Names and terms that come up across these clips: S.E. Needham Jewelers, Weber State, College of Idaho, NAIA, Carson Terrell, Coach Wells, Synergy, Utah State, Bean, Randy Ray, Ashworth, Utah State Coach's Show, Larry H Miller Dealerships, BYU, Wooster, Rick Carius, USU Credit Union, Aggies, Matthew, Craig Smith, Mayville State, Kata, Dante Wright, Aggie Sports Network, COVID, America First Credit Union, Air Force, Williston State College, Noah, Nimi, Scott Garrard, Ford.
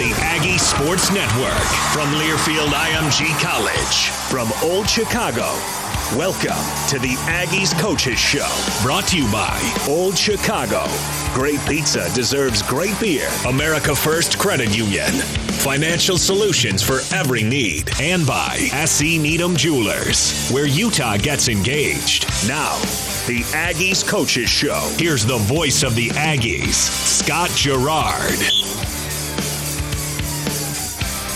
on the Aggie Sports Network. From Learfield IMG College, from Old Chicago, welcome to the Aggies Coaches Show. Brought to you by Old Chicago. Great pizza deserves great beer. America First Credit Union. Financial solutions for every need. And by S.E. Needham Jewelers, where Utah gets engaged. Now, the Aggies Coaches Show. Here's the voice of the Aggies, Scott Garrard.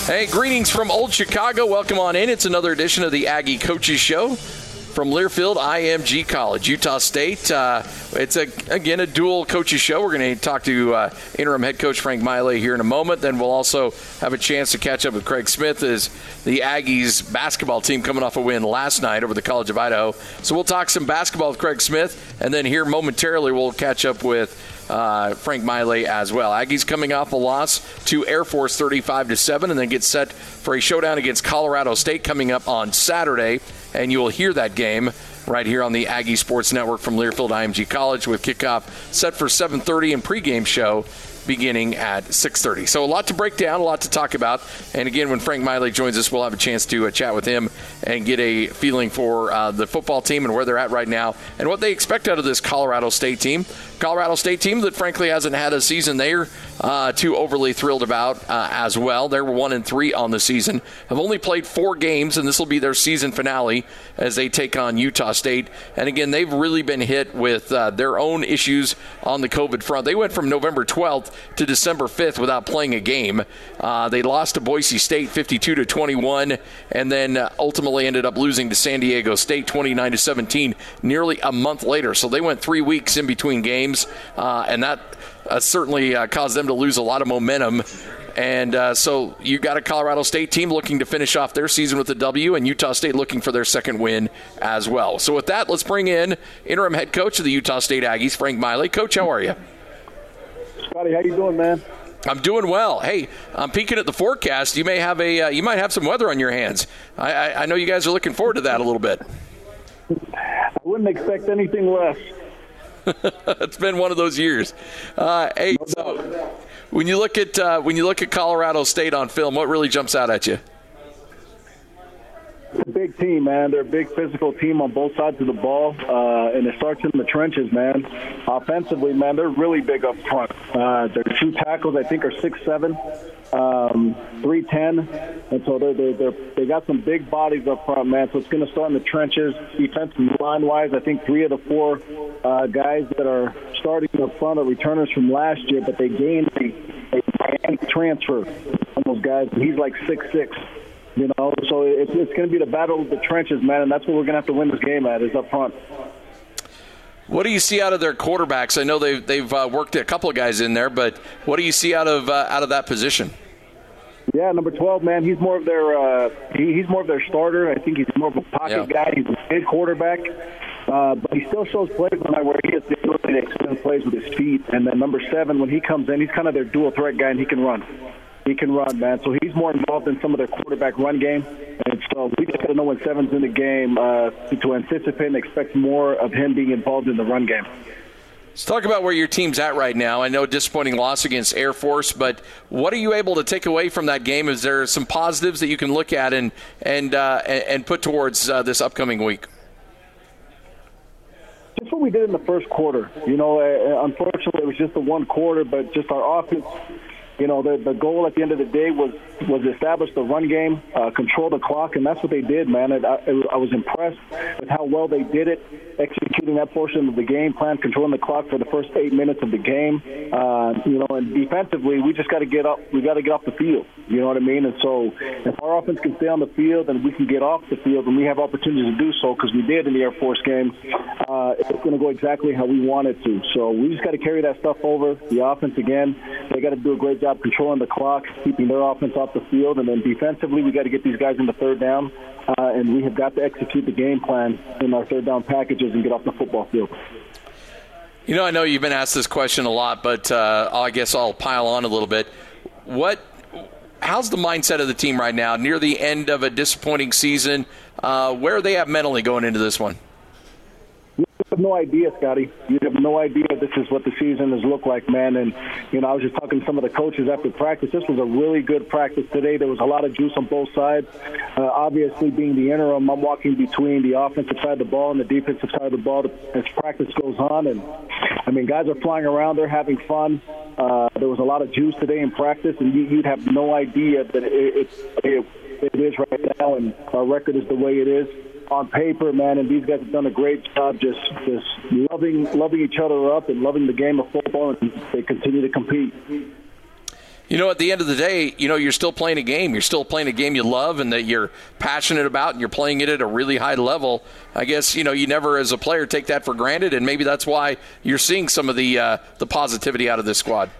Hey, greetings from Old Chicago. Welcome on in. It's another edition of the Aggie Coaches Show from Learfield IMG College, Utah State. It's a dual coaches show. We're going to talk to interim head coach Frank Maile here in a moment. Then we'll also have a chance to catch up with Craig Smith as the Aggies basketball team coming off a win last night over the College of Idaho. So we'll talk some basketball with Craig Smith, and then here momentarily we'll catch up with Frank Maile as well. Aggies coming off a loss to Air Force 35-7, and then get set for a showdown against Colorado State coming up on Saturday. And you will hear that game right here on the Aggie Sports Network from Learfield IMG College, with kickoff set for 7:30 and pregame show beginning at 6:30. So a lot to break down, a lot to talk about. And again, when Frank Maile joins us, we'll have a chance to chat with him and get a feeling for the football team and where they're at right now and what they expect out of this Colorado State team. Colorado State team that frankly hasn't had a season they're too overly thrilled about as well. They were 1-3 on the season. Have only played 4 games, and this will be their season finale as they take on Utah State. And again, they've really been hit with their own issues on the COVID front. They went from November 12th to December 5th without playing a game. They lost to Boise State 52-21, and then ultimately ended up losing to San Diego State 29-17 nearly a month later. So they went 3 weeks in between games, and that certainly caused them to lose a lot of momentum. And so you got a Colorado State team looking to finish off their season with a W, and Utah State looking for their second win as well. So with that, let's bring in interim head coach of the Utah State Aggies, Frank Maile. Coach, how are you? Scotty, how you doing, man? I'm doing well. Hey, I'm peeking at the forecast. You may have you might have some weather on your hands. I know you guys are looking forward to that a little bit. I wouldn't expect anything less. It's been one of those years. Hey, so when you look at Colorado State on film, what really jumps out at you? It's a big team, man. They're a big physical team on both sides of the ball, and it starts in the trenches, man. Offensively, man, they're really big up front. Their two tackles, I think, are 6'7", 310, and so they got some big bodies up front, man. So it's going to start in the trenches. Defensive line-wise, I think 3 of the 4 guys that are starting up front are returners from last year, but they gained a transfer from those guys. He's like 6'6". You know, so it's going to be the battle of the trenches, man, and that's what we're going to have to win this game at, is up front. What do you see out of their quarterbacks? I know they've worked a couple of guys in there, but what do you see out of that position? Yeah, number 12, man, he's more of their starter. I think he's more of a pocket guy. He's a big quarterback, but he still shows plays where he has the ability to extend plays with his feet. And then number 7, when he comes in, he's kind of their dual threat guy, and he can run. He can run, man. So he's more involved in some of their quarterback run game. And so we just got to know when 7's in the game to anticipate and expect more of him being involved in the run game. Let's talk about where your team's at right now. I know a disappointing loss against Air Force, but what are you able to take away from that game? Is there some positives that you can look at and put towards this upcoming week? That's what we did in the first quarter. You know, unfortunately, it was just the one quarter, but just our offense. You know, the goal at the end of the day was establish the run game, control the clock, and that's what they did, man. I was impressed with how well they did it, executing that portion of the game plan, controlling the clock for the first 8 minutes of the game. You know, and defensively, we just got to get up. We got to get off the field. You know what I mean? And so, if our offense can stay on the field and we can get off the field, and we have opportunities to do so, because we did in the Air Force game, it's going to go exactly how we want it to. So we just got to carry that stuff over. The offense again, they got to do a great job controlling the clock, keeping their offense off the field, and then defensively we got to get these guys into third down, and we have got to execute the game plan in our third down packages and get off the football field. You know, I know you've been asked this question a lot, but I guess I'll pile on a little bit. How's the mindset of the team right now, near the end of a disappointing season? Where are they at mentally going into this one? have no idea, Scotty. You have no idea this is what the season has looked like, man. And, you know, I was just talking to some of the coaches after practice. This was a really good practice today. There was a lot of juice on both sides. Obviously, being the interim, I'm walking between the offensive side of the ball and the defensive side of the ball as practice goes on. And, I mean, guys are flying around. They're having fun. There was a lot of juice today in practice, and you'd have no idea that it is right now, and our record is the way it is. On paper, man, and these guys have done a great job just loving each other up and loving the game of football, and they continue to compete. You know, at the end of the day, you know, you're still playing a game. You're still playing a game you love and that you're passionate about, and you're playing it at a really high level. I guess, you know, you never as a player take that for granted, and maybe that's why you're seeing some of the positivity out of this squad.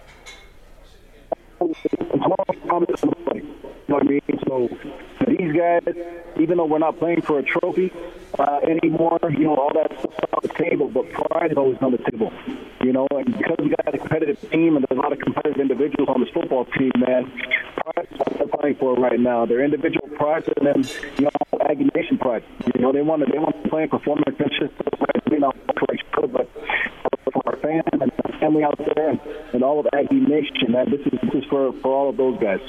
I mean, so these guys, even though we're not playing for a trophy anymore, you know, all that stuff's on the table, but pride is always on the table, you know, and because we got a competitive team and there's a lot of competitive individuals on this football team, man, pride is what they're playing for right now. Their individual pride and then, you know, Aggie Nation pride. You know, they want to play and perform and finish it, you know, but for our fans and our family out there and all of Aggie Nation, man, this is for all of those guys.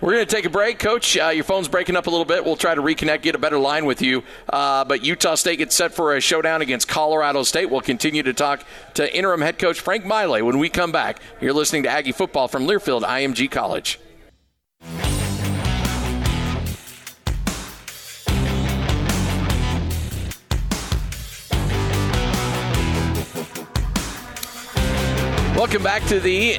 We're going to take a break. Coach, your phone's breaking up a little bit. We'll try to reconnect, get a better line with you. But Utah State gets set for a showdown against Colorado State. We'll continue to talk to interim head coach Frank Maile when we come back. You're listening to Aggie Football from Learfield IMG College. Welcome back to the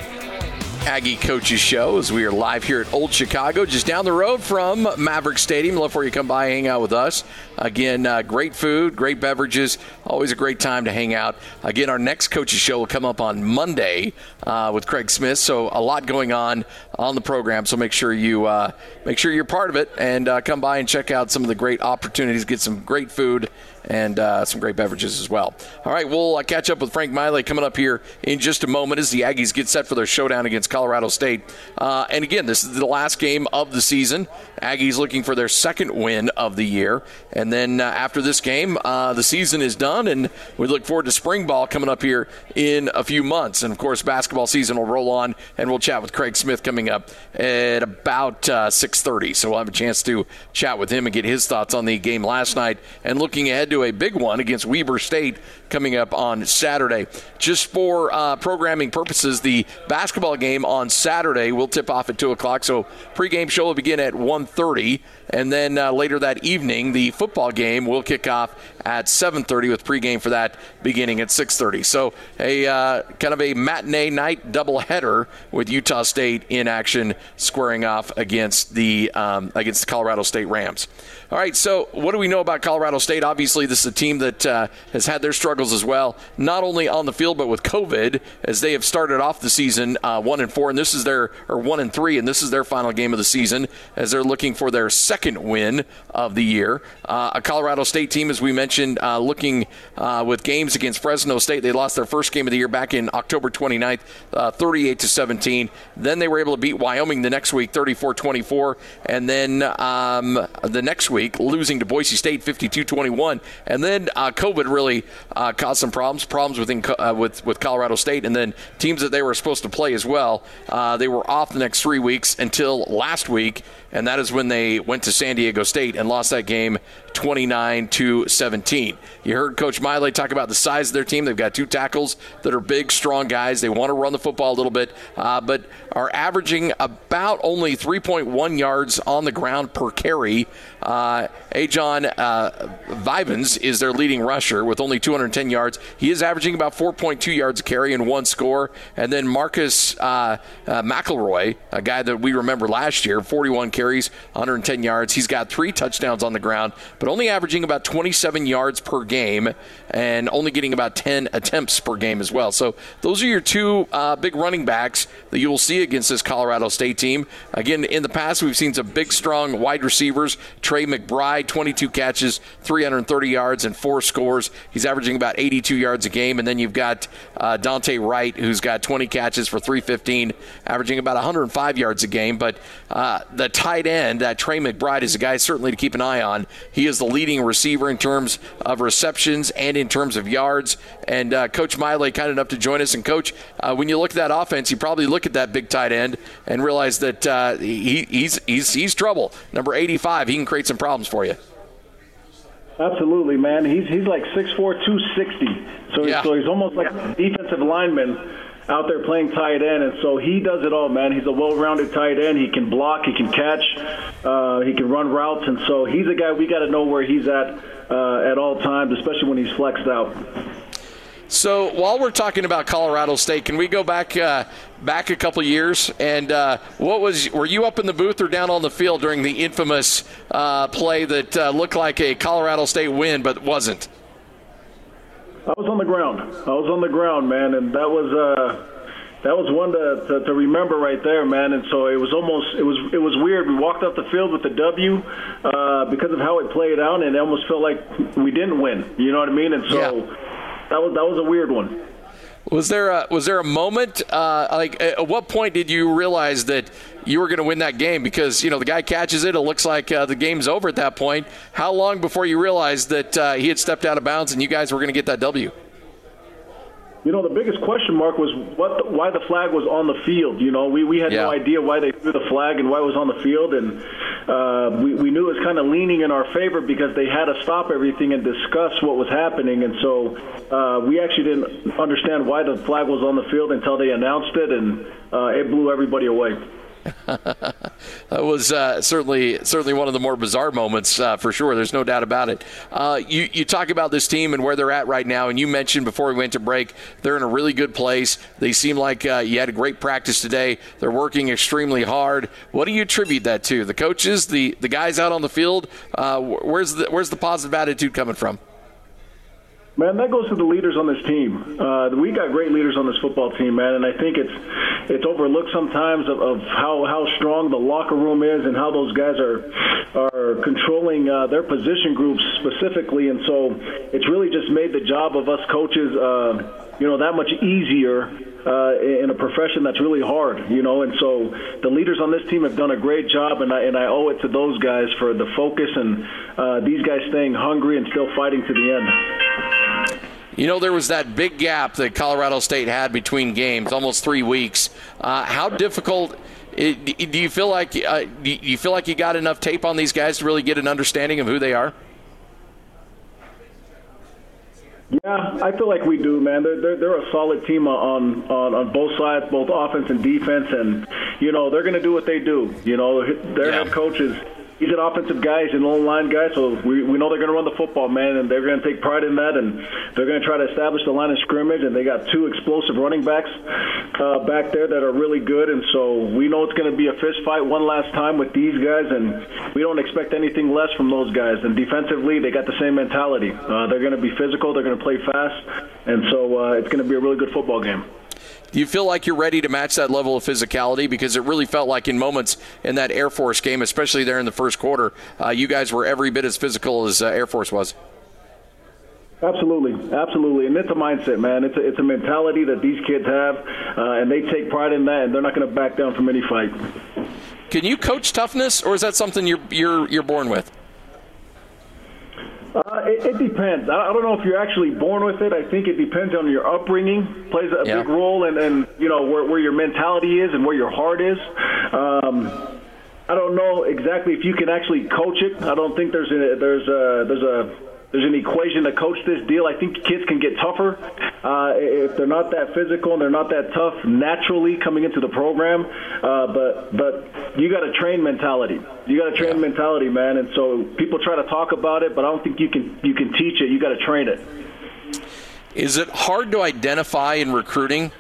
Aggie Coaches Show as we are live here at Old Chicago, just down the road from Maverick Stadium. Love for you to come by, hang out with us. Again, great food, great beverages, always a great time to hang out. Again, our next Coaches Show will come up on Monday with Craig Smith, so a lot going on the program, so make sure you're part of it and come by and check out some of the great opportunities, get some great food and some great beverages as well. All right, we'll catch up with Frank Maile coming up here in just a moment as the Aggies get set for their showdown against Colorado State. And again, this is the last game of the season. Aggies looking for their second win of the year. And then after this game, the season is done, and we look forward to spring ball coming up here in a few months. And, of course, basketball season will roll on, and we'll chat with Craig Smith coming up at about 6:30. So we'll have a chance to chat with him and get his thoughts on the game last night and looking ahead to a big one against Weber State coming up on Saturday. Just for programming purposes, the basketball game on Saturday will tip off at 2 o'clock, so pregame show will begin at 1:30, and then later that evening, the football game will kick off at 7:30 with pregame for that beginning at 6:30. So a kind of a matinee night doubleheader with Utah State in action squaring off against the Colorado State Rams. All right, so what do we know about Colorado State? Obviously, this is a team that has had their struggles as well, not only on the field but with COVID, as they have started off the season 1-4, and this is their 1-3, and this is their final game of the season as they're looking for their second win of the year. A Colorado State team, as we mentioned, looking with games against Fresno State. They lost their first game of the year back in October 29th, 38-17. Then they were able to beat Wyoming the next week, 34-24, and then the next week, losing to Boise State 52-21, and then COVID really caused some problems with Colorado State, and then teams that they were supposed to play as well. They were off the next 3 weeks until last week, and that is when they went to San Diego State and lost that game 29-17. You heard Coach Maile talk about the size of their team. They've got two tackles that are big, strong guys. They want to run the football a little bit, but are averaging about only 3.1 yards on the ground per carry. Ajon Vivens is their leading rusher with only 210 yards. He is averaging about 4.2 yards a carry and one score. And then Marcus McElroy, a guy that we remember last year, 41 carries, 110 yards. He's got 3 touchdowns on the ground, but only averaging about 27 yards per game and only getting about 10 attempts per game as well. So those are your two big running backs that you will see against this Colorado State team. Again, in the past, we've seen some big, strong wide receivers. Trey McBride, 22 catches, 330 yards, and 4 scores. He's averaging about 82 yards a game. And then you've got Dante Wright, who's got 20 catches for 315, averaging about 105 yards a game. But the tight end, that Trey McBride, is a guy certainly to keep an eye on. He is the leading receiver in terms of receptions and in terms of yards. And Coach Maile, kind enough to join us. And, Coach, when you look at that offense, you probably look at that big tight end and realize that he's trouble. Number 85, he can create some problems for you. Absolutely, man. He's like 6'4", 260. So he's almost like a defensive lineman out there playing tight end, and so he does it all, man. He's a well-rounded tight end. He can block, he can catch, he can run routes, and so he's a guy we got to know where he's at all times, especially when he's flexed out. So while we're talking about Colorado State, can we go back a couple years? And were you up in the booth or down on the field during the infamous play that looked like a Colorado State win but wasn't? I was on the ground, man, and that was one to remember right there, man. And so it was weird. We walked off the field with the W because of how it played out, and it almost felt like we didn't win. You know what I mean? And so that was a weird one. Was there a moment, like at what point did you realize that you were going to win that game? Because, you know, the guy catches it looks like the game's over at that point. How long before you realized that he had stepped out of bounds and you guys were going to get that W? You know, the biggest question mark was why the flag was on the field. You know, we had no idea why they threw the flag and why it was on the field. And we knew it was kind of leaning in our favor because they had to stop everything and discuss what was happening. And so we actually didn't understand why the flag was on the field until they announced it, and it blew everybody away. That was certainly one of the more bizarre moments for sure. There's no doubt about it. You talk about this team and where they're at right now, and you mentioned before we went to break, they're in a really good place. They seem like you had a great practice today. They're working extremely hard. What do you attribute that to? The coaches, the guys out on the field? Where's the positive attitude coming from? Man, that goes to the leaders on this team. We got great leaders on this football team, man, and I think it's overlooked sometimes of how strong the locker room is and how those guys are controlling their position groups specifically, and so it's really just made the job of us coaches, that much easier in a profession that's really hard, you know, and so the leaders on this team have done a great job, and I owe it to those guys for the focus and these guys staying hungry and still fighting to the end. You know, there was that big gap that Colorado State had between games, almost 3 weeks. How difficult do you feel like? Do you feel like you got enough tape on these guys to really get an understanding of who they are? Yeah, I feel like we do, man. They're a solid team on both sides, both offense and defense, and you know they're going to do what they do. you know, their head coach is. He's an offensive guy. He's an O-line guy, so we know they're going to run the football, man, and they're going to take pride in that, and they're going to try to establish the line of scrimmage, and they got two explosive running backs back there that are really good, and so we know it's going to be a fist fight one last time with these guys, and we don't expect anything less from those guys. And defensively, they got the same mentality. They're going to be physical. They're going to play fast, and so it's going to be a really good football game. Do you feel like you're ready to match that level of physicality? Because it really felt like in moments in that Air Force game, especially there in the first quarter, you guys were every bit as physical as Air Force was. Absolutely. And it's a mindset, man. It's a mentality that these kids have, and they take pride in that, and they're not going to back down from any fight. Can you coach toughness, or is that something you're born with? It depends. I don't know if you're actually born with it. I think it depends on your upbringing. Plays a big role, and you know where your mentality is and where your heart is. I don't know exactly if you can actually coach it. I don't think there's an equation to coach this deal. I think kids can get tougher if they're not that physical and they're not that tough naturally coming into the program. But you got to train mentality. You got to train mentality, man. And so people try to talk about it, but I don't think you can teach it. You got to train it. Is it hard to identify in recruiting,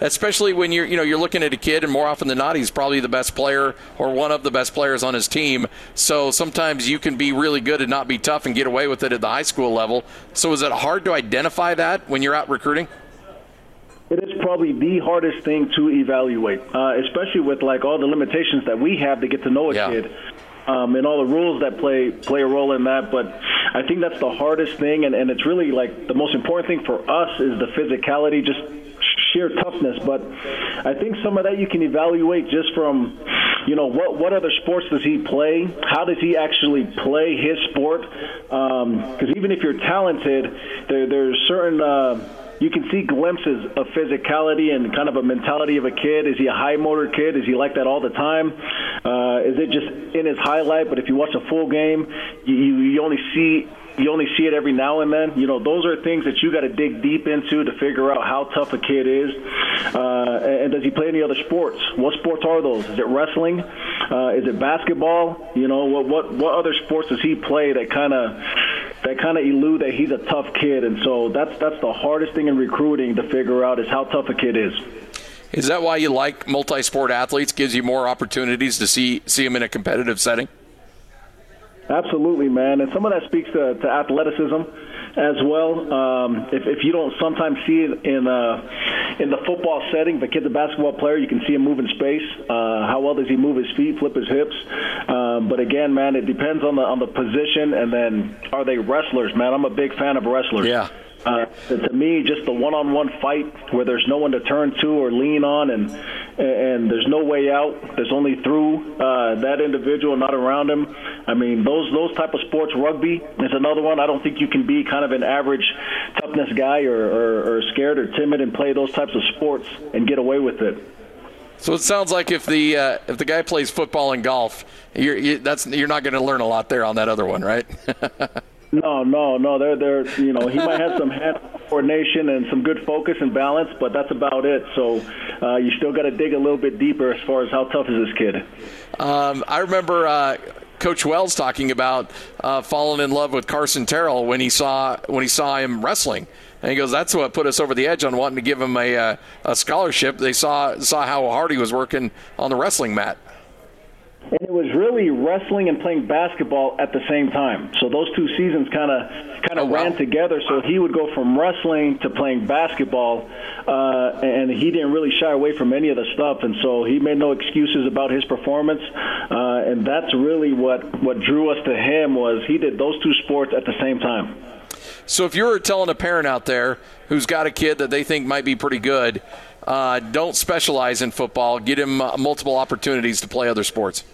especially when you're looking at a kid, and more often than not, he's probably the best player or one of the best players on his team. So sometimes you can be really good and not be tough and get away with it at the high school level. So is it hard to identify that when you're out recruiting? It is probably the hardest thing to evaluate, especially with like all the limitations that we have to get to know a kid. And all the rules that play a role in that. But I think that's the hardest thing, and it's really like the most important thing for us is the physicality, just sheer toughness. But I think some of that you can evaluate just from you know, what other sports does he play? How does he actually play his sport? Because even if you're talented, there's certain you can see glimpses of physicality and kind of a mentality of a kid. Is he a high motor kid? Is he like that all the time? Is it just in his highlight? But if you watch a full game, you only see it every now and then. You know, those are things that you got to dig deep into to figure out how tough a kid is. And does he play any other sports? What sports are those? Is it wrestling? Is it basketball? You know, what other sports does he play that kind of elude that he's a tough kid? And so that's the hardest thing in recruiting to figure out, is how tough a kid is. Is that why you like multi-sport athletes? Gives you more opportunities to see them in a competitive setting? Absolutely, man. And some of that speaks to athleticism as well. If you don't sometimes see it in the football setting, if a kid's a basketball player, you can see him move in space. How well does he move his feet, flip his hips? But again, man, it depends on the position. And then, are they wrestlers, man? I'm a big fan of wrestlers. Yeah. To me, just the one-on-one fight where there's no one to turn to or lean on, and there's no way out. There's only through that individual, not around him. I mean, those type of sports. Rugby is another one. I don't think you can be kind of an average toughness guy or scared or timid and play those types of sports and get away with it. So it sounds like if the guy plays football and golf, you're not going to learn a lot there on that other one, right? No. They're you know, he might have some hand coordination and some good focus and balance, but that's about it. So you still got to dig a little bit deeper as far as how tough is this kid. I remember Coach Wells talking about falling in love with Carson Terrell when he saw him wrestling, and he goes, "That's what put us over the edge on wanting to give him a scholarship. They saw how hard he was working on the wrestling mat." And it was really wrestling and playing basketball at the same time. So those two seasons kind of ran together. So he would go from wrestling to playing basketball, and he didn't really shy away from any of the stuff. And so he made no excuses about his performance. And that's really what drew us to him, was he did those two sports at the same time. So if you were telling a parent out there who's got a kid that they think might be pretty good, don't specialize in football, get him multiple opportunities to play other sports.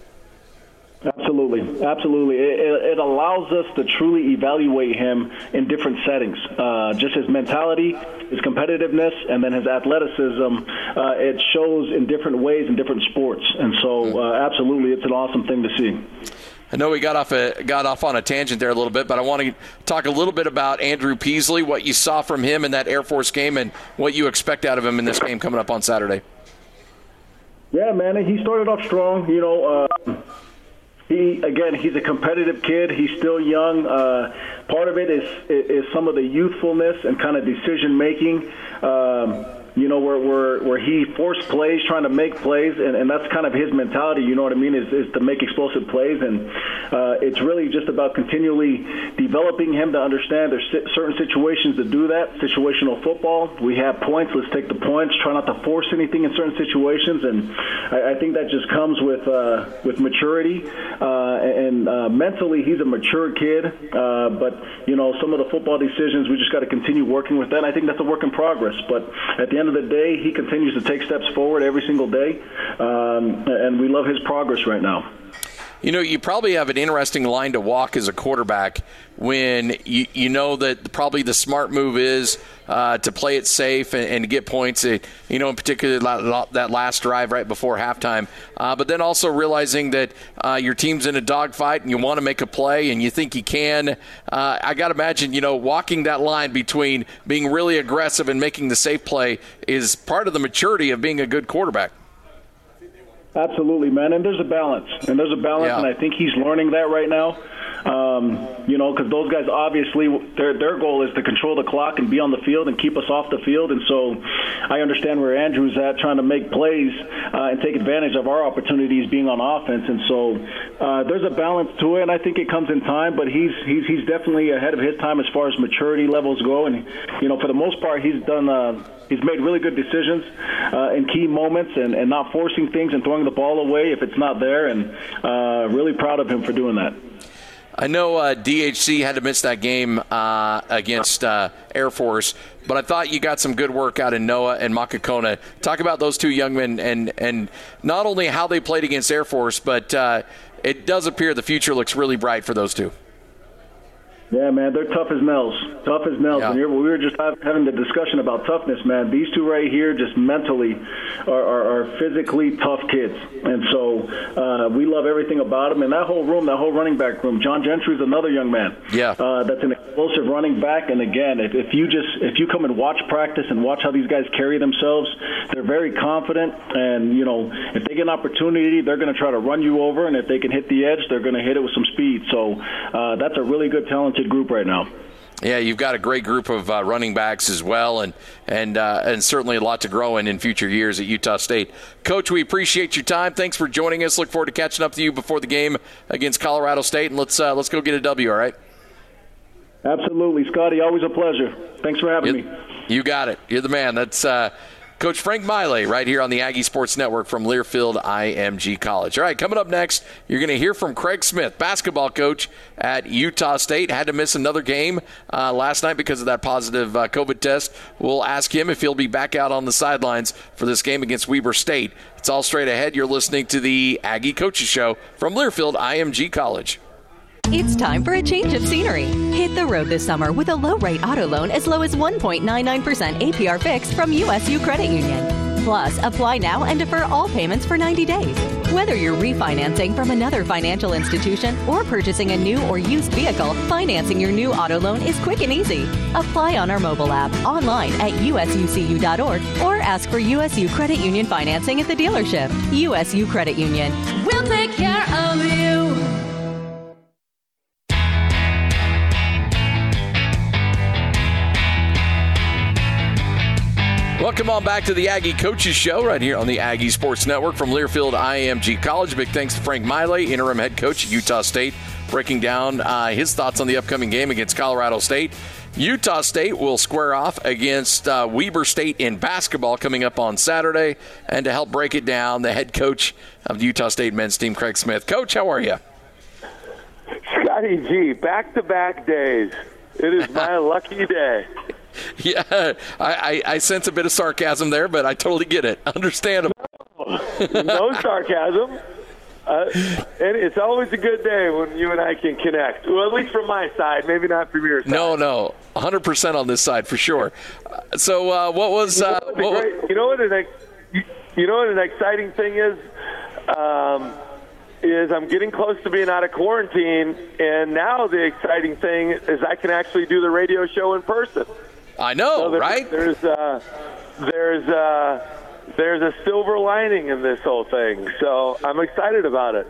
Absolutely. It allows us to truly evaluate him in different settings. Just his mentality, his competitiveness, and then his athleticism. It shows in different ways in different sports. And so, absolutely, it's an awesome thing to see. I know we got off on a tangent there a little bit, but I want to talk a little bit about Andrew Peasley, what you saw from him in that Air Force game, and what you expect out of him in this game coming up on Saturday. Yeah, man, he started off strong. You know, he's a competitive kid. He's still young. Part of it is some of the youthfulness and kind of decision making. You know, where he forced plays, trying to make plays, and that's kind of his mentality, you know what I mean, is to make explosive plays. And it's really just about continually developing him to understand there's certain situations to do that. Situational football, we have points, let's take the points, try not to force anything in certain situations. And I think that just comes with maturity. And mentally, he's a mature kid. But, you know, some of the football decisions, we just got to continue working with that. And I think that's a work in progress. But at the end of the day, he continues to take steps forward every single day, and we love his progress right now. You know, you probably have an interesting line to walk as a quarterback when you know that probably the smart move is to play it safe and get points, you know, in particular that last drive right before halftime. But then also realizing that your team's in a dogfight and you want to make a play and you think you can. I got to imagine, you know, walking that line between being really aggressive and making the safe play is part of the maturity of being a good quarterback. Absolutely, man. And there's a balance. Yeah. And I think he's learning that right now. You know, because those guys, obviously, their goal is to control the clock and be on the field and keep us off the field. And so I understand where Andrew's at, trying to make plays and take advantage of our opportunities being on offense. And so there's a balance to it, and I think it comes in time. But he's definitely ahead of his time as far as maturity levels go. And, you know, for the most part, he's made really good decisions in key moments and not forcing things and throwing the ball away if it's not there. And really proud of him for doing that. I know DHC had to miss that game against Air Force, but I thought you got some good work out of Noah and Makakona. Talk about those two young men and not only how they played against Air Force, but it does appear the future looks really bright for those two. Yeah, man, they're tough as nails. Tough as nails. Yeah. And we were just having the discussion about toughness, man. These two right here just mentally are physically tough kids. And so we love everything about them. And that whole room, that whole running back room, John Gentry's another young man. Yeah. That's an explosive running back. And, again, if you come and watch practice and watch how these guys carry themselves, they're very confident. And, you know, if they get an opportunity, they're going to try to run you over. And if they can hit the edge, they're going to hit it with some speed. So that's a really good talent group right now. Yeah, you've got a great group of running backs as well, and certainly a lot to grow in future years at Utah State. Coach, we appreciate your time. Thanks for joining us. Look forward to catching up to you before the game against Colorado State, and let's go get a W. All right. Absolutely, Scotty. Always a pleasure. Thanks for having me. You got it. You're the man. That's Coach Frank Maile right here on the Aggie Sports Network from Learfield IMG College. All right, coming up next, you're going to hear from Craig Smith, basketball coach at Utah State. Had to miss another game last night because of that positive COVID test. We'll ask him if he'll be back out on the sidelines for this game against Weber State. It's all straight ahead. You're listening to the Aggie Coaches Show from Learfield IMG College. It's time for a change of scenery. Hit the road this summer with a low-rate auto loan as low as 1.99% APR fixed from USU Credit Union. Plus, apply now and defer all payments for 90 days. Whether you're refinancing from another financial institution or purchasing a new or used vehicle, financing your new auto loan is quick and easy. Apply on our mobile app, online at usucu.org, or ask for USU Credit Union financing at the dealership. USU Credit Union. We'll take care of you. Welcome on back to the Aggie Coaches Show right here on the Aggie Sports Network from Learfield IMG College. Big thanks to Frank Maile, interim head coach at Utah State, breaking down his thoughts on the upcoming game against Colorado State. Utah State will square off against Weber State in basketball coming up on Saturday. And to help break it down, the head coach of the Utah State men's team, Craig Smith. Coach, how are you? Scotty G, back-to-back days. It is my lucky day. Yeah, I sense a bit of sarcasm there, but I totally get it. Understandable. No sarcasm. And it's always a good day when you and I can connect. Well, at least from my side, maybe not from your side. No, 100% on this side for sure. So, what was? You know what an exciting thing is? Is I'm getting close to being out of quarantine, and now the exciting thing is I can actually do the radio show in person. I know, so right? There's a silver lining in this whole thing, so I'm excited about it.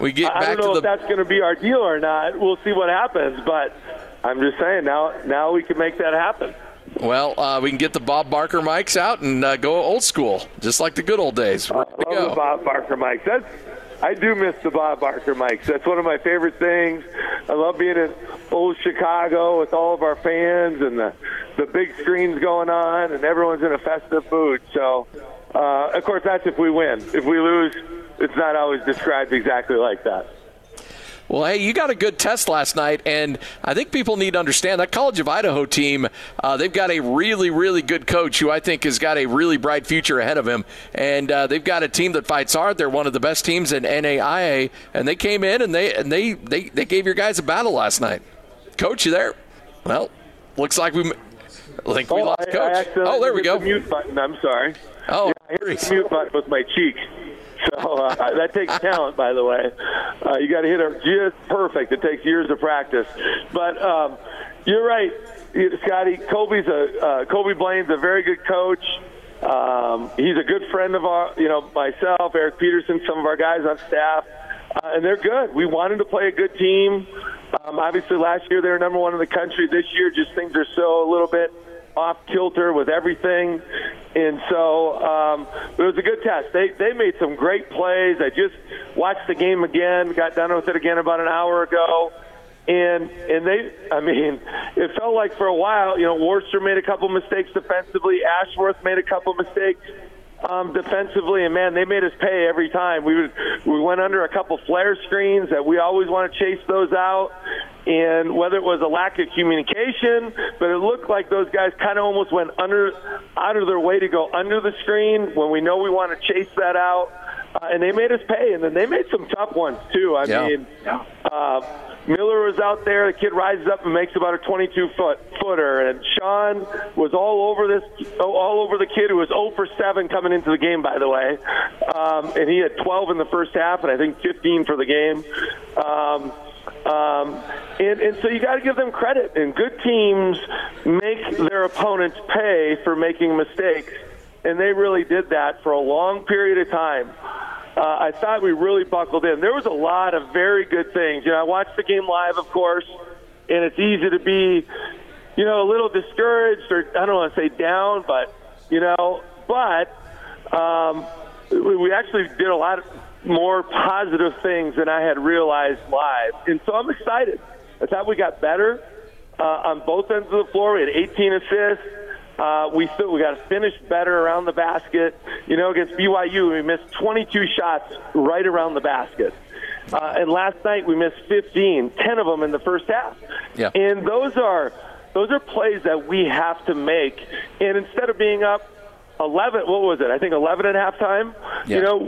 We get back. I don't know if that's going to be our deal or not. We'll see what happens, but I'm just saying now we can make that happen. Well, we can get the Bob Barker mics out and go old school, just like the good old days. We're good to go. The Bob Barker mics. I do miss the Bob Barker mics. That's one of my favorite things. I love being in Old Chicago with all of our fans and the big screens going on, and everyone's in a festive mood. So, of course, that's if we win. If we lose, it's not always described exactly like that. Well, hey, you got a good test last night, and I think people need to understand that College of Idaho team, they've got a really, really good coach who I think has got a really bright future ahead of him. And they've got a team that fights hard. They're one of the best teams in NAIA, and they came in and they gave your guys a battle last night. Coach, you there? Well, looks like we lost coach. Oh, there we go. The mute button. I'm sorry. Oh, yeah, I hit the mute button with my cheek. So that takes talent, by the way. You got to hit it just perfect. It takes years of practice. But you're right, Scotty. Kobe Blaine's a very good coach. He's a good friend of myself, Eric Peterson, some of our guys on staff, and they're good. We wanted to play a good team. Obviously, last year they were number one in the country. This year, just things are so a little bit off kilter with everything, and so it was a good test. They made some great plays. I just watched the game again, got done with it again about an hour ago, and it felt like for a while, Wooster made a couple mistakes defensively, Ashworth made a couple mistakes, defensively, and man, they made us pay every time. We went under a couple flare screens that we always want to chase those out. And whether it was a lack of communication, but it looked like those guys kind of almost went out of their way to go under the screen when we know we want to chase that out. And they made us pay, and then they made some tough ones too. I mean, Miller was out there. The kid rises up and makes about a 22-footer, and Sean was all over the kid, who was 0-for-7 coming into the game, by the way. And he had 12 in the first half, and I think 15 for the game. And so you got to give them credit. And good teams make their opponents pay for making mistakes, and they really did that for a long period of time. I thought we really buckled in. There was a lot of very good things. You know, I watched the game live, of course, and it's easy to be, you know, a little discouraged, or I don't want to say down, but, you know, we actually did a lot of more positive things than I had realized live. And so I'm excited. I thought we got better on both ends of the floor. We had 18 assists. We got to finish better around the basket. You know, against BYU, we missed 22 shots right around the basket. And last night, we missed 15, 10 of them in the first half. Yeah. And those are plays that we have to make. And instead of being up 11, what was it? I think 11 at halftime. Yeah. You know,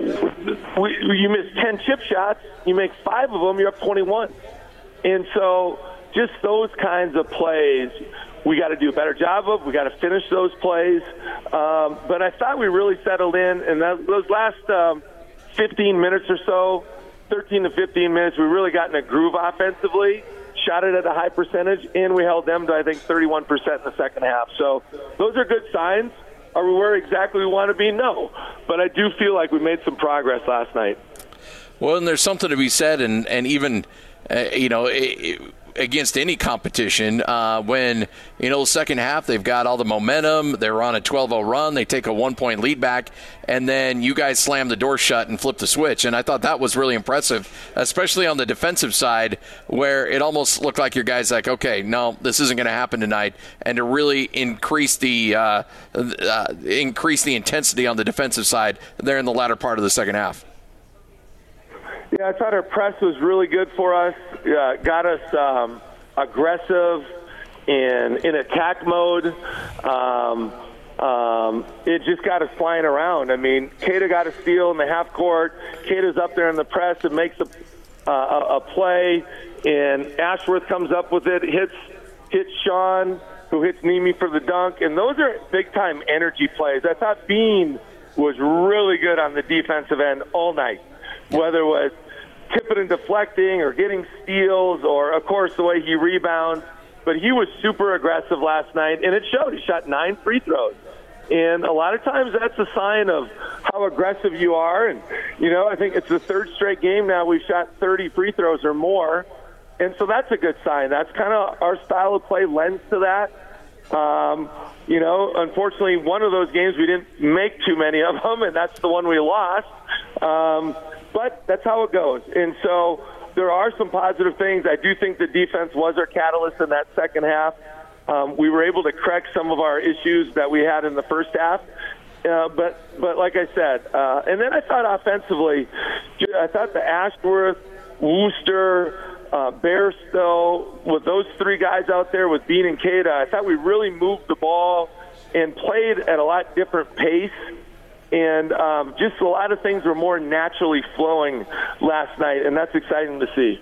you miss 10 chip shots. You make 5 of them, you're up 21. And so just those kinds of plays we got to do a better job of. We got to finish those plays. But I thought we really settled in. And those last 15 minutes or so, 13 to 15 minutes, we really got in a groove offensively, shot it at a high percentage, and we held them to, I think, 31% in the second half. So those are good signs. Are we where exactly we want to be? No. But I do feel like we made some progress last night. Well, and there's something to be said, and even, you know, against any competition, when, you know, the second half, they've got all the momentum, they're on a 12-0 run, they take a 1-point lead back, and then you guys slam the door shut and flip the switch. And I thought that was really impressive, especially on the defensive side, where it almost looked like your guys like, okay, no, this isn't going to happen tonight, and to really increase the intensity on the defensive side there in the latter part of the second half. Yeah, I thought our press was really good for us. Got us aggressive and in attack mode. It just got us flying around. I mean, Kata got a steal in the half court. Kata's up there in the press and makes a play. And Ashworth comes up with it, hits Sean, who hits Nimi for the dunk. And those are big-time energy plays. I thought Bean was really good on the defensive end all night. Whether it was tipping and deflecting or getting steals or, of course, the way he rebounds. But he was super aggressive last night, and it showed. He shot 9 free throws. And a lot of times that's a sign of how aggressive you are. And, you know, I think it's the third straight game now we've shot 30 free throws or more. And so that's a good sign. That's kind of our style of play lends to that. You know, unfortunately, one of those games we didn't make too many of them, and that's the one we lost. But that's how it goes. And so there are some positive things. I do think the defense was our catalyst in that second half. We were able to correct some of our issues that we had in the first half. But like I said, and then I thought offensively, I thought the Ashworth, Wooster, Bairstow, with those 3 guys out there with Bean and Kata, I thought we really moved the ball and played at a lot different pace. And just a lot of things were more naturally flowing last night, and that's exciting to see.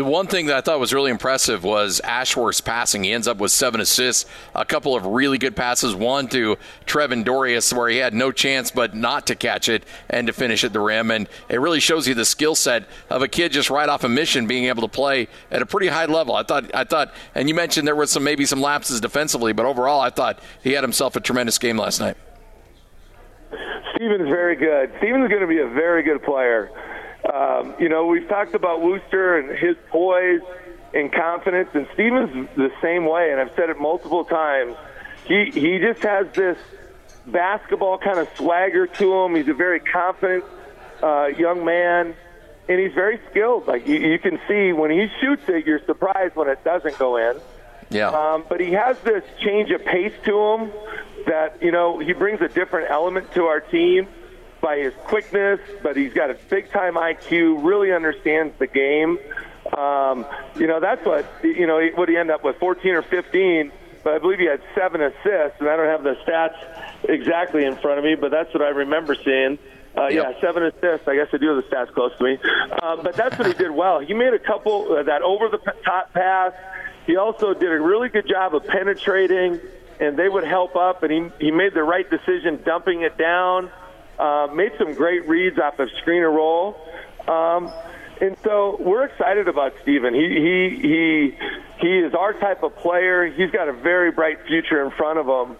One thing that I thought was really impressive was Ashworth's passing. He ends up with 7 assists, a couple of really good passes, one to Trevin Dorius where he had no chance but not to catch it and to finish at the rim. And it really shows you the skill set of a kid just right off a mission being able to play at a pretty high level. I thought, and you mentioned there were maybe some lapses defensively, but overall I thought he had himself a tremendous game last night. Steven's very good. Steven's going to be a very good player. You know, we've talked about Wooster and his poise and confidence, and Steven's the same way, and I've said it multiple times. He just has this basketball kind of swagger to him. He's a very confident young man, and he's very skilled. Like, you can see when he shoots it, you're surprised when it doesn't go in. Yeah. But he has this change of pace to him that, you know, he brings a different element to our team by his quickness, but he's got a big-time IQ, really understands the game. You know, that's what, you know, what he ended up with, 14 or 15, but I believe he had 7 assists, and I don't have the stats exactly in front of me, but that's what I remember seeing. Yeah, 7 assists. I guess I do have the stats close to me. But that's what he did well. He made a couple, that over-the-top pass. He also did a really good job of penetrating, and they would help up, and he made the right decision dumping it down, made some great reads off of screen and roll. And so we're excited about Steven. He is our type of player. He's got a very bright future in front of him.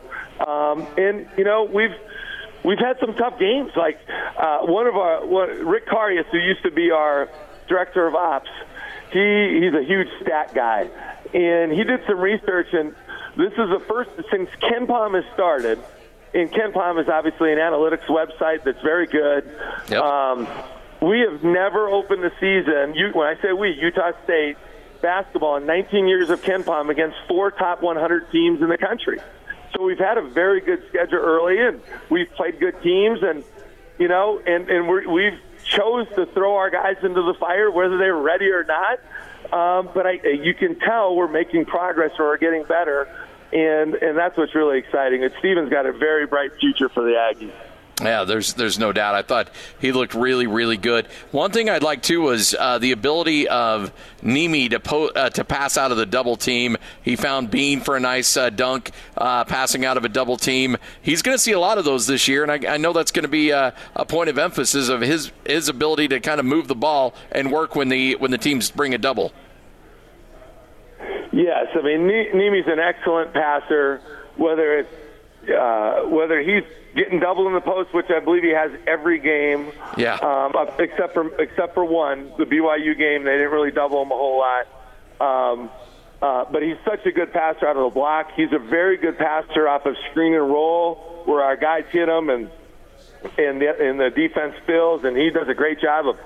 And, you know, we've had some tough games. Like Rick Carius, who used to be our director of ops, he's a huge stat guy. And he did some research, and this is the first since KenPom has started. And KenPom is obviously an analytics website that's very good. Yep. We have never opened the season, when I say we, Utah State basketball, in 19 years of KenPom against 4 top 100 teams in the country. So we've had a very good schedule early, and we've played good teams, and, you know, and we've chose to throw our guys into the fire, whether they were ready or not. But you can tell we're making progress or we're getting better. And that's what's really exciting. And Steven's got a very bright future for the Aggies. Yeah, there's no doubt. I thought he looked really, really good. One thing I'd like, too, was the ability of Nimi to pass out of the double team. He found Bean for a nice dunk passing out of a double team. He's going to see a lot of those this year, and I know that's going to be a point of emphasis of his ability to kind of move the ball and work when the teams bring a double. Yes, I mean, Nimi's an excellent passer, whether he's getting double in the post, which I believe he has every game, except for one, the BYU game. They didn't really double him a whole lot. But he's such a good passer out of the block. He's a very good passer off of screen and roll, where our guys hit him and the defense fills, and he does a great job of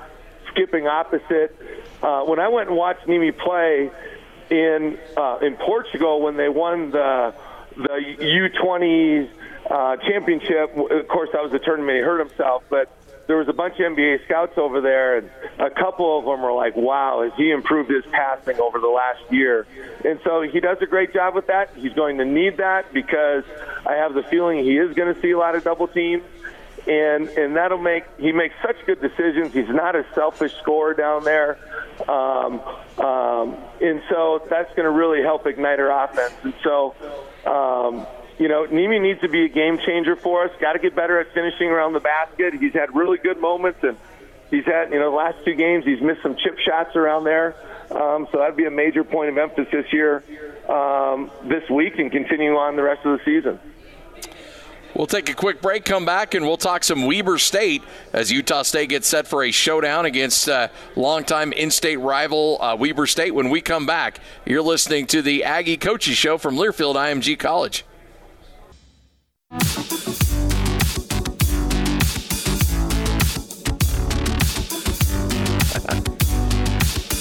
skipping opposite. When I went and watched Nimi play in Portugal when they won the U20 championship. Of course, that was the tournament he hurt himself, but there was a bunch of NBA scouts over there, and a couple of them were like, wow, has he improved his passing over the last year? And so he does a great job with that. He's going to need that, because I have the feeling he is going to see a lot of double teams, and that'll make – he makes such good decisions. He's not a selfish scorer down there. And so that's going to really help ignite our offense. And so, you know, Nimi needs to be a game changer for us. Got to get better at finishing around the basket. He's had really good moments, and he's had, you know, the last 2 games he's missed some chip shots around there. So that'd be a major point of emphasis here this week, and continue on the rest of the season. We'll take a quick break, come back, and we'll talk some Weber State as Utah State gets set for a showdown against longtime in-state rival Weber State. When we come back, you're listening to the Aggie Coaches Show from Learfield IMG College.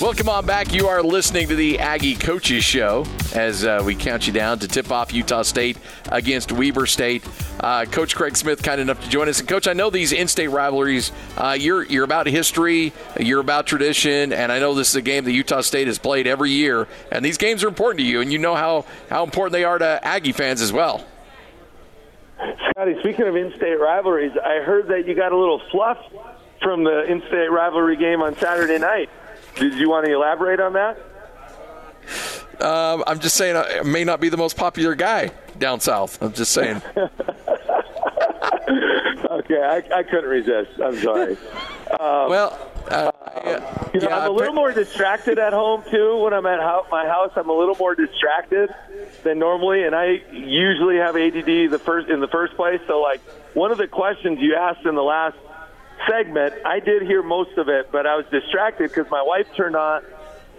Welcome on back. You are listening to the Aggie Coaches Show as we count you down to tip off Utah State against Weber State. Coach Craig Smith, kind enough to join us. And, Coach, I know these in-state rivalries, you're about history, you're about tradition, and I know this is a game that Utah State has played every year. And these games are important to you, and you know how important they are to Aggie fans as well. Scotty, speaking of in-state rivalries, I heard that you got a little fluff from the in-state rivalry game on Saturday night. Did you want to elaborate on that? I'm just saying I may not be the most popular guy down south. I'm just saying. Okay, I couldn't resist. I'm sorry. I'm a little more distracted at home, too. When I'm at my house, I'm a little more distracted than normally, and I usually have ADD in the first place. So, like, one of the questions you asked in the last segment, I did hear most of it, but I was distracted because my wife turned on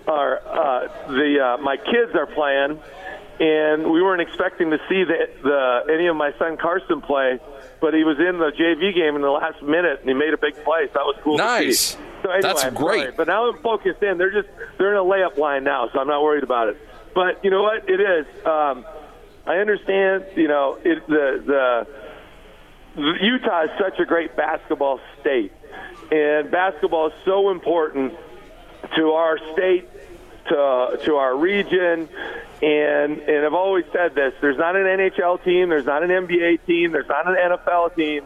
my kids are playing, and we weren't expecting to see any of my son Carson play, but he was in the JV game in the last minute, and he made a big play. So that was cool. Nice. To see. So anyway, that's great. Sorry, but now I'm focused in. They're in a layup line now, so I'm not worried about it. But you know what? It is. I understand, you know, Utah is such a great basketball state, and basketball is so important to our state, to our region, and I've always said this: there's not an NHL team, there's not an NBA team, there's not an NFL team.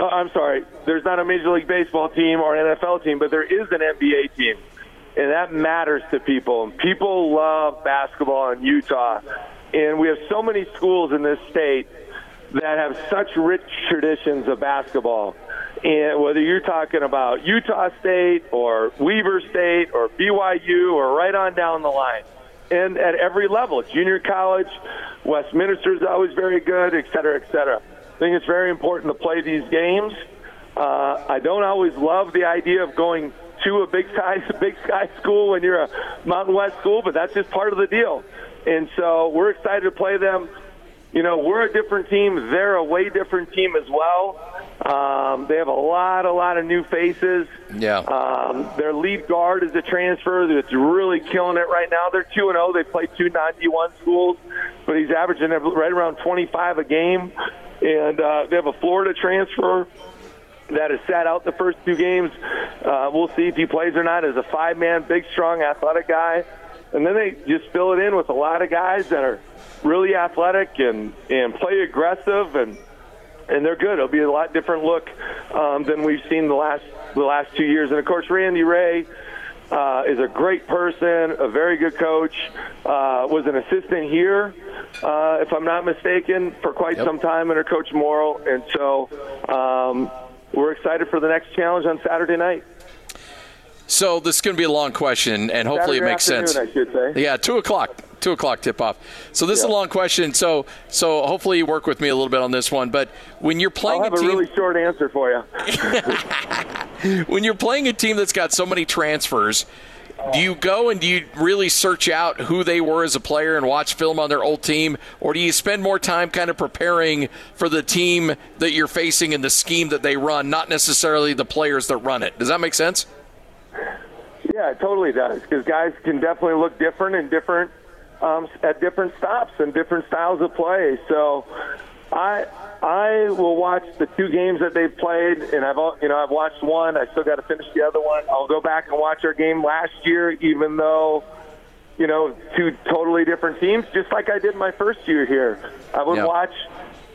I'm sorry, there's not a Major League Baseball team or an NFL team, but there is an NBA team, and that matters to people. And people love basketball in Utah, and we have so many schools in this state that have such rich traditions of basketball. And whether you're talking about Utah State or Weber State or BYU or right on down the line, and at every level, junior college, Westminster's always very good, et cetera, et cetera. I think it's very important to play these games. I don't always love the idea of going to a Big Sky school when you're a Mountain West school, but that's just part of the deal. And so we're excited to play them. You know, we're a different team. They're a way different team as well. They have a lot of new faces. Yeah. Their lead guard is a transfer that's really killing it right now. They're 2-0. They play two non-D1 schools, but he's averaging right around 25 a game. And they have a Florida transfer that has sat out the first two games. We'll see if he plays or not, as a five-man, big, strong, athletic guy. And then they just fill it in with a lot of guys that are really athletic and play aggressive, and they're good. It'll be a lot different look than we've seen the last 2 years. And, of course, Randy Ray is a great person, a very good coach, was an assistant here, if I'm not mistaken, for quite some time under Coach Morrill. And so we're excited for the next challenge on Saturday night. So this is going to be a long question, and hopefully Saturday it makes sense. I should say. Yeah, 2:00 tip-off. So this is a long question, so hopefully you work with me a little bit on this one. But when you're playing a team... I'll have a really short answer for you. When you're playing a team that's got so many transfers, do you go and do you really search out who they were as a player and watch film on their old team, or do you spend more time kind of preparing for the team that you're facing and the scheme that they run, not necessarily the players that run it? Does that make sense? Yeah, it totally does, because guys can definitely look different and different at different stops and different styles of play. So I will watch the two games that they've played, and I've watched one. I still got to finish the other one. I'll go back and watch our game last year, even though, you know, two totally different teams, just like I did my first year here. I would watch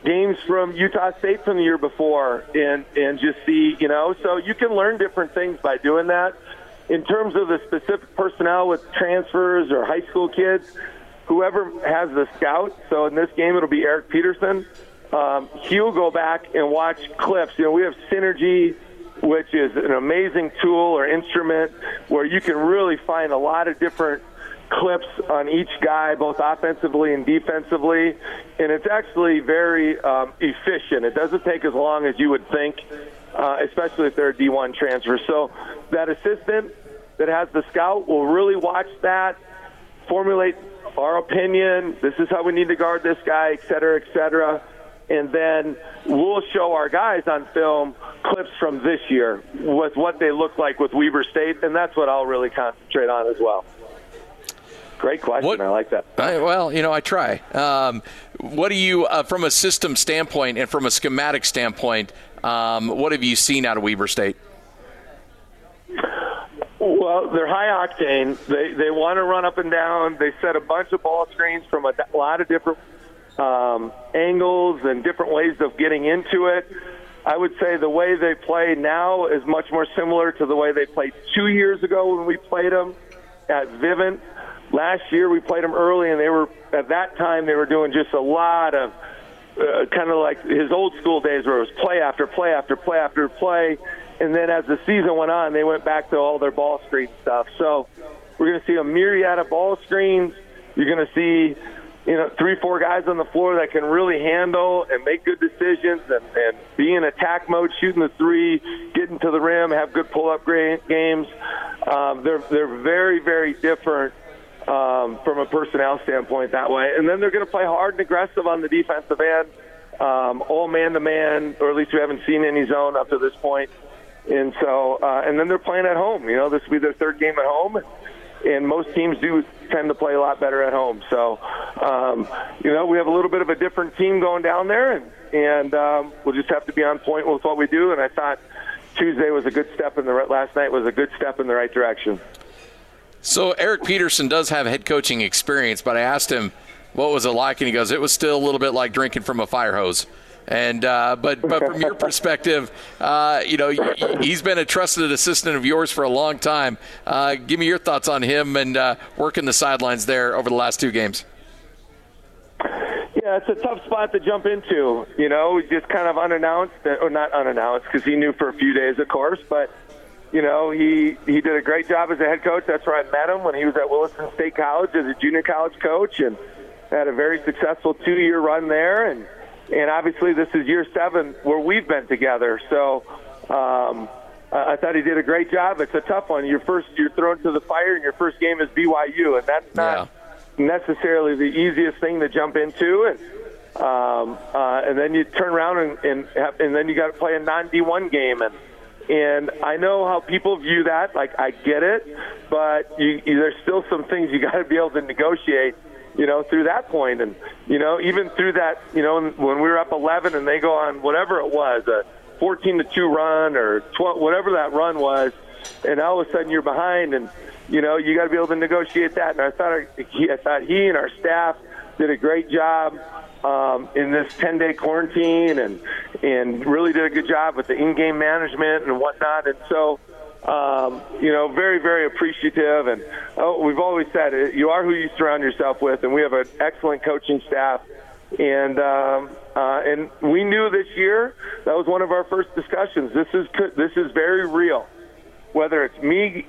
games from Utah State from the year before and just see, you know. So you can learn different things by doing that. In terms of the specific personnel with transfers or high school kids, whoever has the scout, so in this game it'll be Eric Peterson, he'll go back and watch clips. You know, we have Synergy, which is an amazing tool or instrument where you can really find a lot of different clips on each guy, both offensively and defensively, and it's actually very efficient. It doesn't take as long as you would think, especially if they're a D1 transfer. So that assistant that has the scout will really watch that, formulate our opinion, this is how we need to guard this guy, et cetera, and then we'll show our guys on film clips from this year with what they look like with Weber State, and that's what I'll really concentrate on as well. Great question. I like that. Well, you know, I try. What do you, from a system standpoint and from a schematic standpoint, what have you seen out of Weber State? Well, they're high octane. They want to run up and down. They set a bunch of ball screens from a lot of different angles and different ways of getting into it. I would say the way they play now is much more similar to the way they played 2 years ago when we played them at Vivint. Last year we played them early, and they were at that time they were doing just a lot of kind of like his old school days where it was play after play after play after play, and then as the season went on, they went back to all their ball screen stuff. So we're going to see a myriad of ball screens. You're going to see, you know, 3-4 guys on the floor that can really handle and make good decisions and be in attack mode, shooting the three, getting to the rim, have good pull-up games. They're very, very different from a personnel standpoint that way. And then they're going to play hard and aggressive on the defensive end, all man-to-man, or at least we haven't seen any zone up to this point. And so, and then they're playing at home. You know, this will be their third game at home, and most teams do tend to play a lot better at home. So we have a little bit of a different team going down there, and we'll just have to be on point with what we do. And I thought Tuesday was a good step last night was a good step in the right direction. So Eric Peterson does have head coaching experience, but I asked him what was it like, and he goes, it was still a little bit like drinking from a fire hose. And but from your perspective, he's been a trusted assistant of yours for a long time. Give me your thoughts on him and working the sidelines there over the last two games. Yeah, it's a tough spot to jump into. Just kind of unannounced, or not unannounced, because he knew for a few days, of course. But he did a great job as a head coach. That's where I met him when he was at Williston State College as a junior college coach, and had a very successful 2-year run there. And obviously this is year 7 where we've been together. So I thought he did a great job. It's a tough one. You're thrown to the fire, and your first game is BYU, and that's not necessarily the easiest thing to jump into. And then you turn around and then you got to play a non-D1 game. And I know how people view that. Like, I get it, but there's still some things you got to be able to negotiate through that point. And, even through that, when we were up 11 and they go on whatever it was, a 14-2 run or 12, whatever that run was, and all of a sudden you're behind, and, you got to be able to negotiate that. And I thought he and our staff did a great job in this 10-day quarantine and really did a good job with the in-game management and whatnot. And so, very, very appreciative. And we've always said it, you are who you surround yourself with, and we have an excellent coaching staff. And we knew this year, that was one of our first discussions. This is very real. Whether it's me,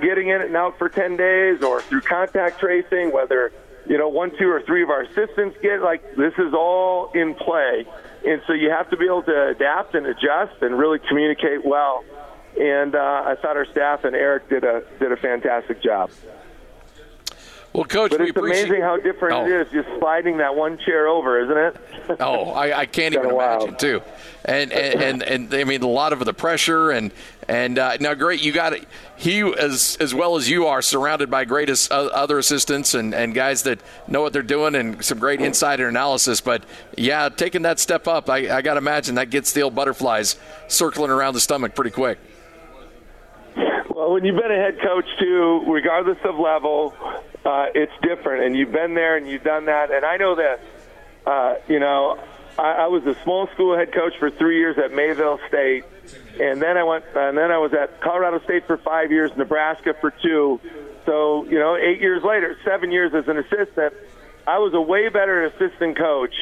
getting in and out for 10 days or through contact tracing, whether, 1, 2, or 3 of our assistants this is all in play. And so you have to be able to adapt and adjust and really communicate well. And I thought our staff and Eric did a fantastic job. Well, Coach, but it's amazing how different it is just sliding that one chair over, isn't it? I can't even imagine, too. And I mean, a lot of the pressure and now, great, you got it. He, as well as you are, surrounded by great other assistants and guys that know what they're doing and some great insider analysis. But yeah, taking that step up, I got to imagine that gets the old butterflies circling around the stomach pretty quick. Well, when you've been a head coach, too, regardless of level, it's different. And you've been there and you've done that. And I know this. I was a small school head coach for 3 years at Mayville State. And then I was at Colorado State for 5 years, Nebraska for 2. So, 8 years later, 7 years as an assistant, I was a way better assistant coach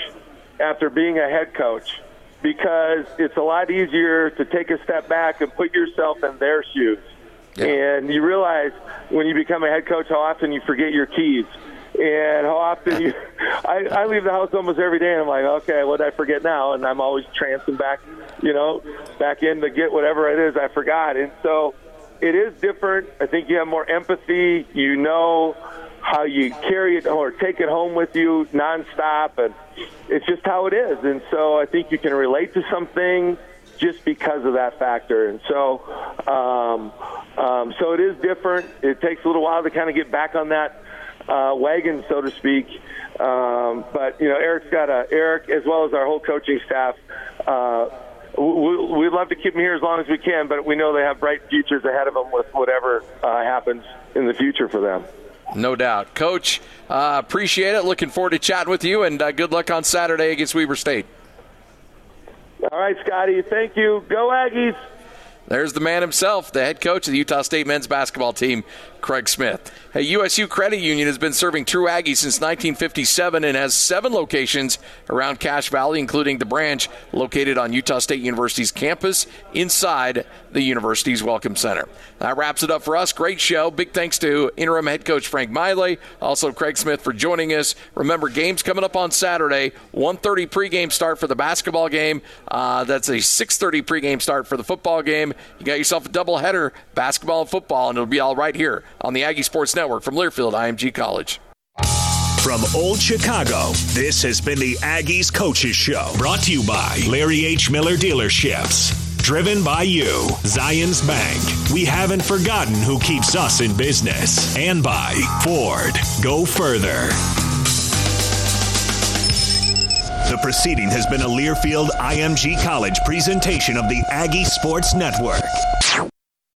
after being a head coach, because it's a lot easier to take a step back and put yourself in their shoes. Yeah. And you realize when you become a head coach how often you forget your keys, and how often you I leave the house almost every day, and I'm like, okay, what did I forget now? And I'm always tramping back, back in to get whatever it is I forgot. And so it is different. I think you have more empathy. You know how you carry it or take it home with you nonstop, and it's just how it is. And so I think you can relate to something just because of that factor. And so so it is different. It takes a little while to kind of get back on that wagon, so to speak. But, Eric, as well as our whole coaching staff, we'd love to keep them here as long as we can, but we know they have bright futures ahead of them with whatever happens in the future for them. No doubt. Coach, appreciate it. Looking forward to chatting with you, and good luck on Saturday against Weber State. All right, Scotty. Thank you. Go Aggies. There's the man himself, the head coach of the Utah State men's basketball team, Craig Smith. Hey, USU Credit Union has been serving true Aggies since 1957 and has 7 locations around Cache Valley, including the branch located on Utah State University's campus inside the university's Welcome Center. That wraps it up for us. Great show. Big thanks to interim head coach Frank Maile, also Craig Smith, for joining us. Remember, games coming up on Saturday, 1:30 pregame start for the basketball game. That's a 6:30 pregame start for the football game. You got yourself a doubleheader, basketball and football, and it'll be all right here on the Aggie Sports Network from Learfield IMG College. From Old Chicago, this has been the Aggies Coaches Show, brought to you by Larry H. Miller Dealerships. Driven by you, Zions Bank. We haven't forgotten who keeps us in business. And by Ford. Go further. The proceeding has been a Learfield IMG College presentation of the Aggie Sports Network.